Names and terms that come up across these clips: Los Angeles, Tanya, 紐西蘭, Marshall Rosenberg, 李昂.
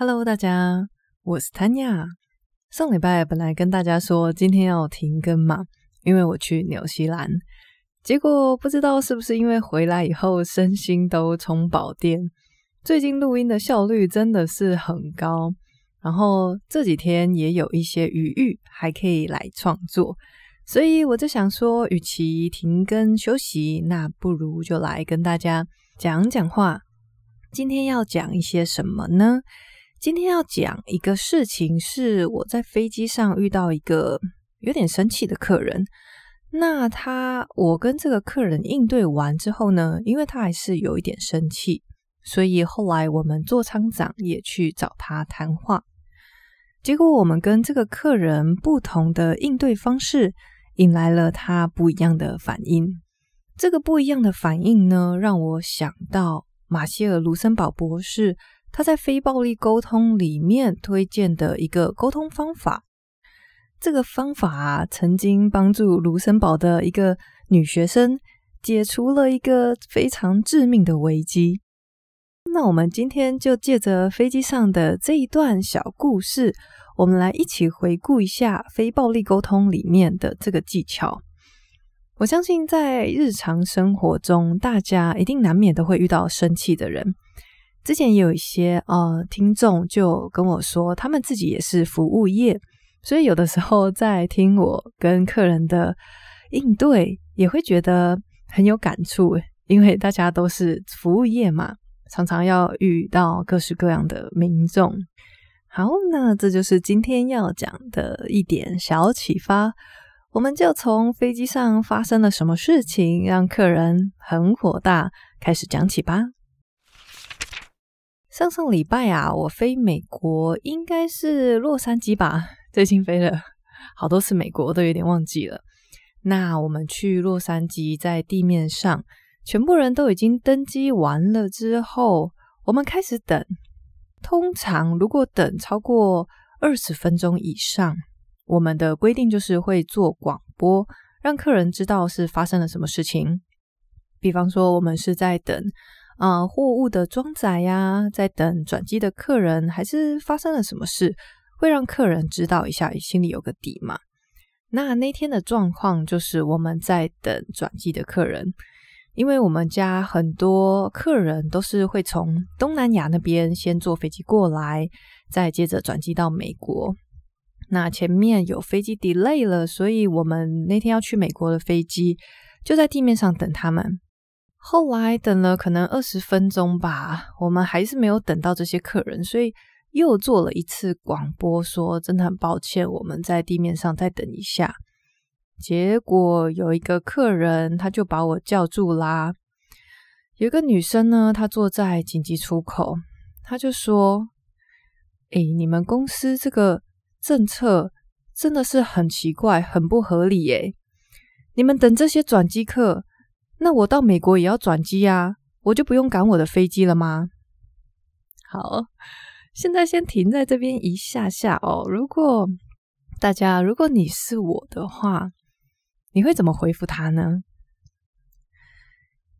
Hello 大家，我是 Tanya。 上礼拜本来跟大家说今天要停更嘛，因为我去纽西兰，结果不知道是不是因为回来以后身心都充饱电，最近录音的效率真的是很高，然后这几天也有一些余裕还可以来创作，所以我就想说与其停更休息，那不如就来跟大家讲讲话。今天要讲一些什么呢？今天要讲一个事情，是我在飞机上遇到一个有点生气的客人。那我跟这个客人应对完之后呢，因为他还是有一点生气，所以后来我们座舱长也去找他谈话。结果我们跟这个客人不同的应对方式，引来了他不一样的反应。这个不一样的反应呢，让我想到马歇尔·卢森堡博士他在非暴力沟通里面推荐的一个沟通方法。这个方法曾经帮助卢森堡的一个女学生解除了一个非常致命的危机。那我们今天就借着飞机上的这一段小故事，我们来一起回顾一下非暴力沟通里面的这个技巧。我相信在日常生活中，大家一定难免都会遇到生气的人。之前也有一些听众就跟我说，他们自己也是服务业，所以有的时候在听我跟客人的应对，也会觉得很有感触，因为大家都是服务业嘛，常常要遇到各式各样的民众。好，那这就是今天要讲的一点小启发。我们就从飞机上发生了什么事情让客人很火大开始讲起吧。上礼拜我飞美国，应该是洛杉矶吧，最近飞了好多次美国都有点忘记了。那我们去洛杉矶，在地面上全部人都已经登机完了之后，我们开始等。通常如果等超过20分钟以上，我们的规定就是会做广播，让客人知道是发生了什么事情。比方说我们是在等货物的装载在等转机的客人，还是发生了什么事，会让客人知道一下，心里有个底嘛。那天的状况就是我们在等转机的客人，因为我们家很多客人都是会从东南亚那边先坐飞机过来，再接着转机到美国。那前面有飞机 delay 了，所以我们那天要去美国的飞机就在地面上等他们。后来等了可能20分钟吧，我们还是没有等到这些客人，所以又做了一次广播，说真的很抱歉，我们在地面上再等一下。结果有一个客人他就把我叫住啦。有一个女生呢，她坐在紧急出口，她就说你们公司这个政策真的是很奇怪，很不合理耶！你们等这些转机客，那我到美国也要转机我就不用赶我的飞机了吗？好，现在先停在这边一下下哦。如果你是我的话，你会怎么回复他呢？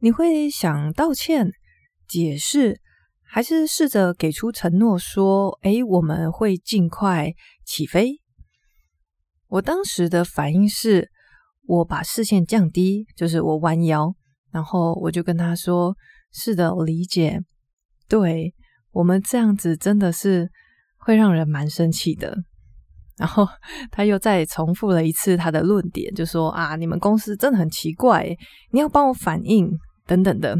你会想道歉、解释？还是试着给出承诺说我们会尽快起飞？我当时的反应是我把视线降低，就是我弯腰，然后我就跟他说，是的，我理解，对，我们这样子真的是会让人蛮生气的。然后他又再重复了一次他的论点，就说你们公司真的很奇怪，你要帮我反应等等的。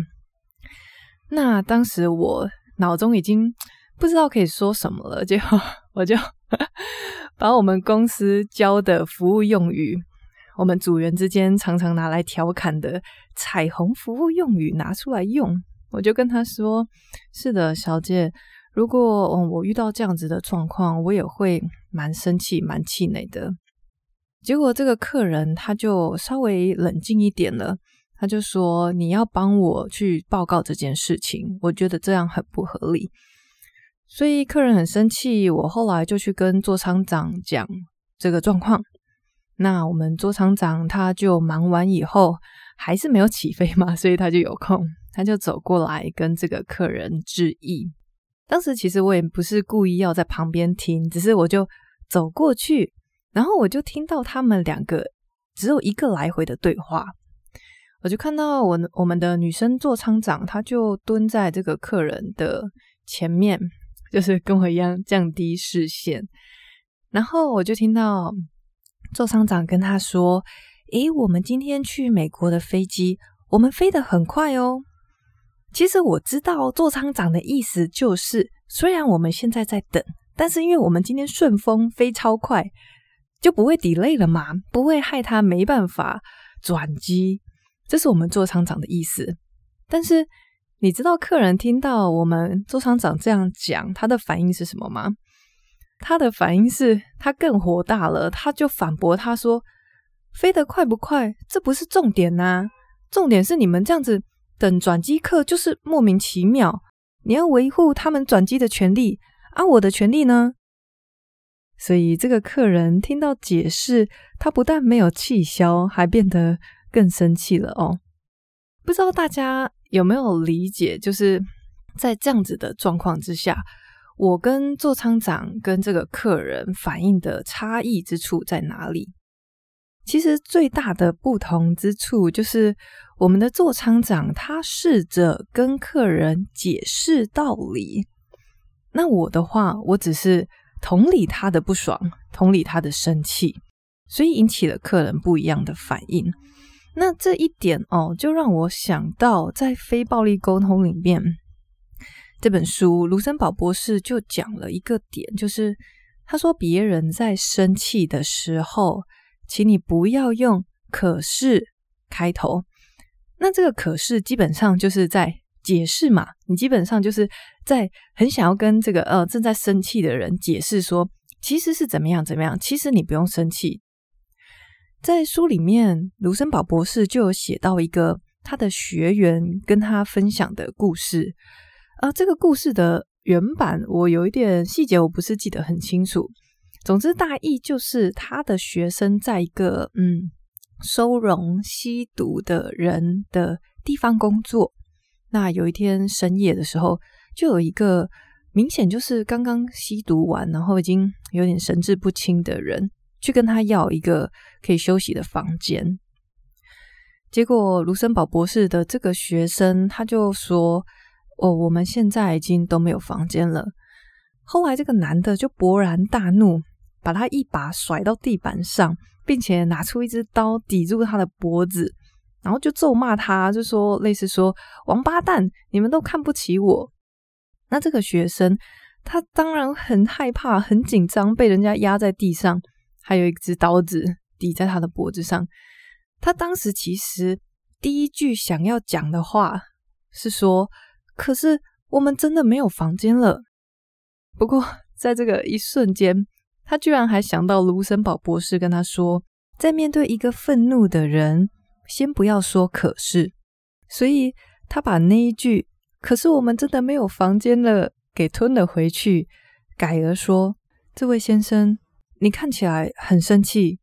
那当时我脑中已经不知道可以说什么了，结果我就把我们公司教的服务用语，我们组员之间常常拿来调侃的彩虹服务用语拿出来用。我就跟他说，是的，小姐，如果我遇到这样子的状况，我也会蛮生气蛮气馁的。结果这个客人他就稍微冷静一点了，他就说，你要帮我去报告这件事情，我觉得这样很不合理。所以客人很生气，我后来就去跟座舱长讲这个状况。那我们座舱长他就忙完以后还是没有起飞嘛，所以他就有空，他就走过来跟这个客人致意。当时其实我也不是故意要在旁边听，只是我就走过去，然后我就听到他们两个只有一个来回的对话。我就看到我们的女生座舱长，她就蹲在这个客人的前面，就是跟我一样降低视线，然后我就听到座舱长跟她说，诶，我们今天去美国的飞机，我们飞得很快哦。其实我知道座舱长的意思就是，虽然我们现在在等，但是因为我们今天顺风飞超快，就不会 delay 了嘛，不会害他没办法转机，这是我们座舱长的意思。但是你知道客人听到我们座舱长这样讲，他的反应是什么吗？他的反应是，他更火大了，他就反驳他说，飞得快不快，这不是重点啊，重点是你们这样子等转机客就是莫名其妙，你要维护他们转机的权利啊，我的权利呢？所以这个客人听到解释，他不但没有气消，还变得更生气了哦。不知道大家有没有理解，就是在这样子的状况之下，我跟座舱长跟这个客人反应的差异之处在哪里？其实最大的不同之处就是我们的座舱长他试着跟客人解释道理，那我的话，我只是同理他的不爽，同理他的生气，所以引起了客人不一样的反应。那这一点哦，就让我想到在非暴力沟通里面，这本书卢森堡博士就讲了一个点，就是他说别人在生气的时候，请你不要用可是开头。那这个可是基本上就是在解释嘛，你基本上就是在很想要跟这个正在生气的人解释说其实是怎么样怎么样，其实你不用生气。在书里面卢森堡博士就有写到一个他的学员跟他分享的故事，这个故事的原版我有一点细节我不是记得很清楚，总之大意就是他的学生在一个收容吸毒的人的地方工作，那有一天深夜的时候，就有一个明显就是刚刚吸毒完然后已经有点神志不清的人去跟他要一个可以休息的房间。结果卢森堡博士的这个学生他就说，我们现在已经都没有房间了。后来这个男的就勃然大怒，把他一把甩到地板上，并且拿出一只刀抵住他的脖子，然后就咒骂他，就说类似说王八蛋，你们都看不起我。那这个学生他当然很害怕很紧张，被人家压在地上，还有一只刀子抵在他的脖子上。他当时其实第一句想要讲的话是说，可是我们真的没有房间了。不过在这个一瞬间，他居然还想到卢森堡博士跟他说，在面对一个愤怒的人，先不要说可是，所以他把那一句可是我们真的没有房间了给吞了回去，改而说，这位先生，你看起来很生气。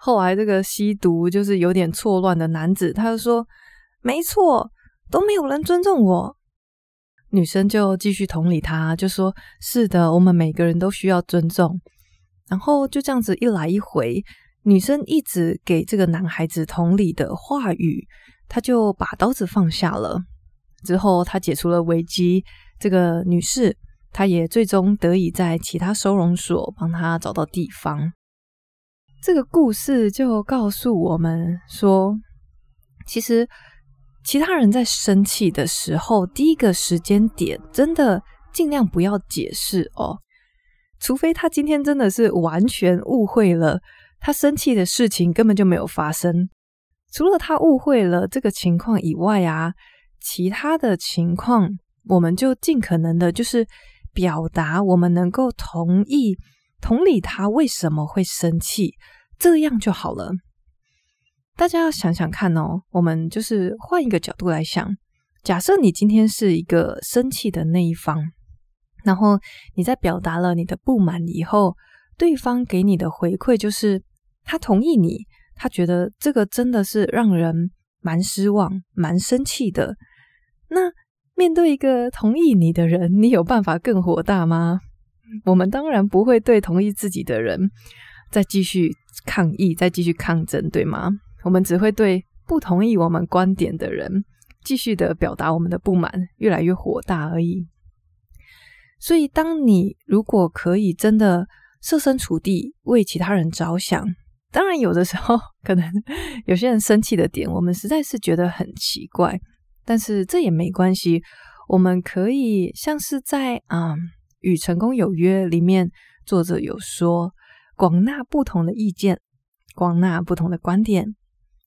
后来这个吸毒就是有点错乱的男子他就说，没错，都没有人尊重我。女生就继续同理他，就说是的，我们每个人都需要尊重。然后就这样子一来一回，女生一直给这个男孩子同理的话语，他就把刀子放下了。之后他解除了危机，这个女士她也最终得以在其他收容所帮他找到地方。这个故事就告诉我们说，其实其他人在生气的时候，第一个时间点真的尽量不要解释哦，除非他今天真的是完全误会了，他生气的事情根本就没有发生。除了他误会了这个情况以外啊，其他的情况我们就尽可能的就是表达我们能够同意同理他为什么会生气，这样就好了。大家要想想看哦，我们就是换一个角度来想，假设你今天是一个生气的那一方，然后你在表达了你的不满以后，对方给你的回馈就是他同意你，他觉得这个真的是让人蛮失望蛮生气的，那面对一个同意你的人，你有办法更火大吗？我们当然不会对同意自己的人再继续抗议，再继续抗争，对吗？我们只会对不同意我们观点的人继续的表达我们的不满，越来越火大而已。所以当你如果可以真的设身处地为其他人着想，当然有的时候可能有些人生气的点我们实在是觉得很奇怪，但是这也没关系，我们可以像是在与成功有约里面作者有说，广纳不同的意见，广纳不同的观点，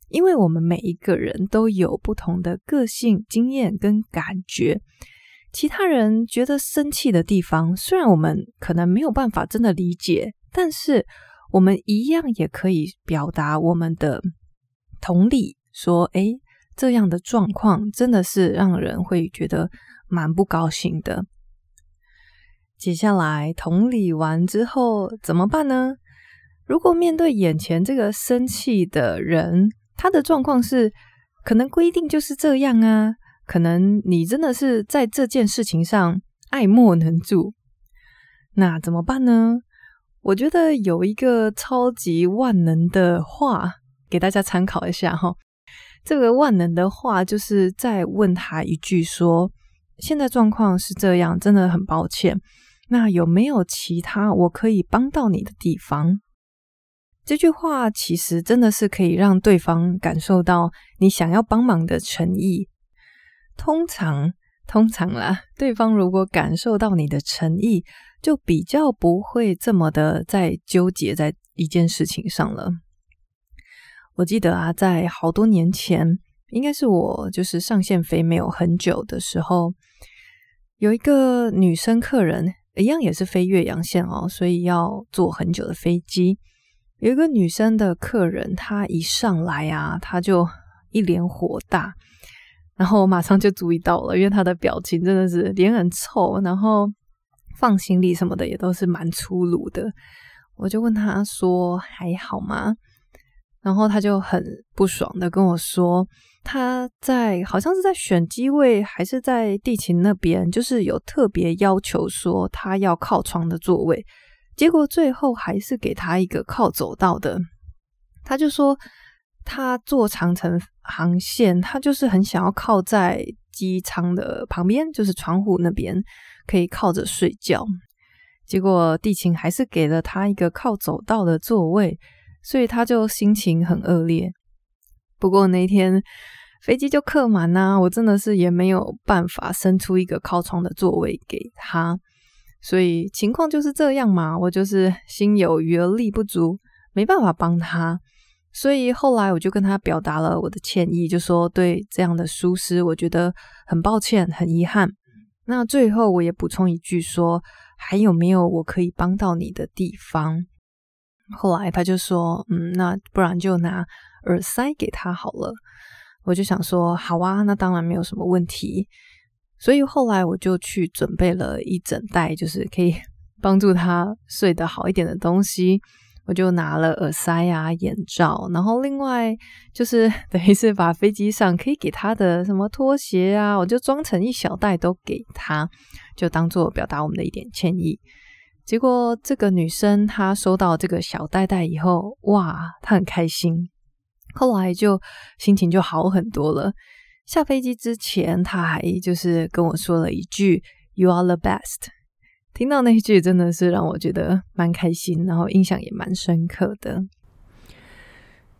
因为我们每一个人都有不同的个性、经验跟感觉。其他人觉得生气的地方，虽然我们可能没有办法真的理解，但是我们一样也可以表达我们的同理，说这样的状况真的是让人会觉得蛮不高兴的。接下来同理完之后怎么办呢？如果面对眼前这个生气的人，他的状况是可能规定就是这样啊，可能你真的是在这件事情上爱莫能助，那怎么办呢？我觉得有一个超级万能的话给大家参考一下哈。这个万能的话就是再问他一句说，现在状况是这样，真的很抱歉，那有没有其他我可以帮到你的地方？这句话其实真的是可以让对方感受到你想要帮忙的诚意。通常啦，对方如果感受到你的诚意，就比较不会这么的在纠结在一件事情上了。我记得啊，在好多年前，应该是我就是上线飞没有很久的时候，有一个女生客人，一样也是飞越洋线哦，所以要坐很久的飞机。有一个女生的客人，她一上来啊，她就一脸火大，然后我马上就注意到了，因为他的表情真的是脸很臭，然后放行李什么的也都是蛮粗鲁的。我就问他说还好吗？然后他就很不爽的跟我说，他在好像是在选机位还是在地勤那边，就是有特别要求说他要靠窗的座位，结果最后还是给他一个靠走道的。他就说他坐长程航线，他就是很想要靠在机舱的旁边，就是窗户那边可以靠着睡觉，结果地勤还是给了他一个靠走道的座位，所以他就心情很恶劣。不过那天飞机就客满啊，我真的是也没有办法伸出一个靠窗的座位给他，所以情况就是这样嘛，我就是心有余而力不足，没办法帮他。所以后来我就跟他表达了我的歉意，就说对这样的疏失我觉得很抱歉，很遗憾。那最后我也补充一句说，还有没有我可以帮到你的地方？后来他就说那不然就拿耳塞给他好了。我就想说好啊，那当然没有什么问题。所以后来我就去准备了一整袋就是可以帮助他睡得好一点的东西，我就拿了耳塞啊、眼罩，然后另外就是等于是把飞机上可以给他的什么拖鞋啊，我就装成一小袋都给他，就当做表达我们的一点歉意。结果这个女生她收到这个小袋袋以后，哇，她很开心，后来就心情就好很多了。下飞机之前她还就是跟我说了一句 You are the best，听到那一句真的是让我觉得蛮开心，然后印象也蛮深刻的。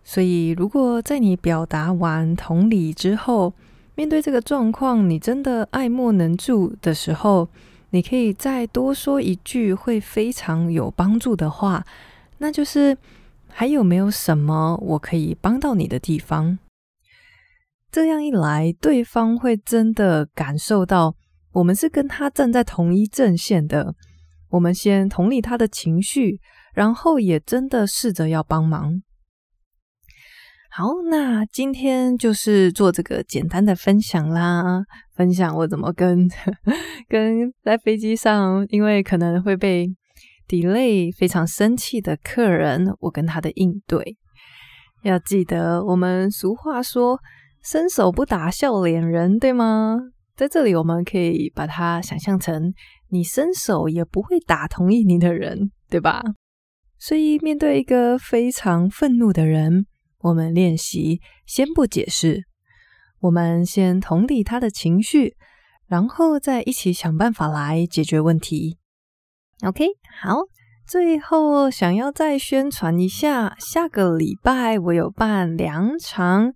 所以如果在你表达完同理之后，面对这个状况你真的爱莫能助的时候，你可以再多说一句会非常有帮助的话，那就是还有没有什么我可以帮到你的地方？这样一来，对方会真的感受到我们是跟他站在同一阵线的，我们先同理他的情绪，然后也真的试着要帮忙。好，那今天就是做这个简单的分享啦，分享我怎么跟在飞机上因为可能会被 delay 非常生气的客人，我跟他的应对。要记得我们俗话说伸手不打笑脸人，对吗？在这里我们可以把它想象成你伸手也不会打同意你的人，对吧？所以面对一个非常愤怒的人，我们练习先不解释，我们先同理他的情绪，然后再一起想办法来解决问题。 OK， 好，最后想要再宣传一下，下个礼拜我有办2场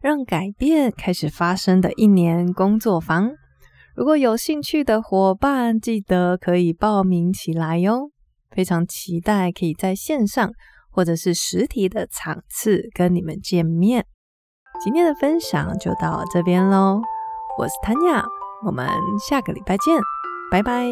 让改变开始发生的1年工作坊，如果有兴趣的伙伴记得可以报名起来哟。非常期待可以在线上或者是实体的场次跟你们见面。今天的分享就到这边咯，我是 Tanya， 我们下个礼拜见，拜拜。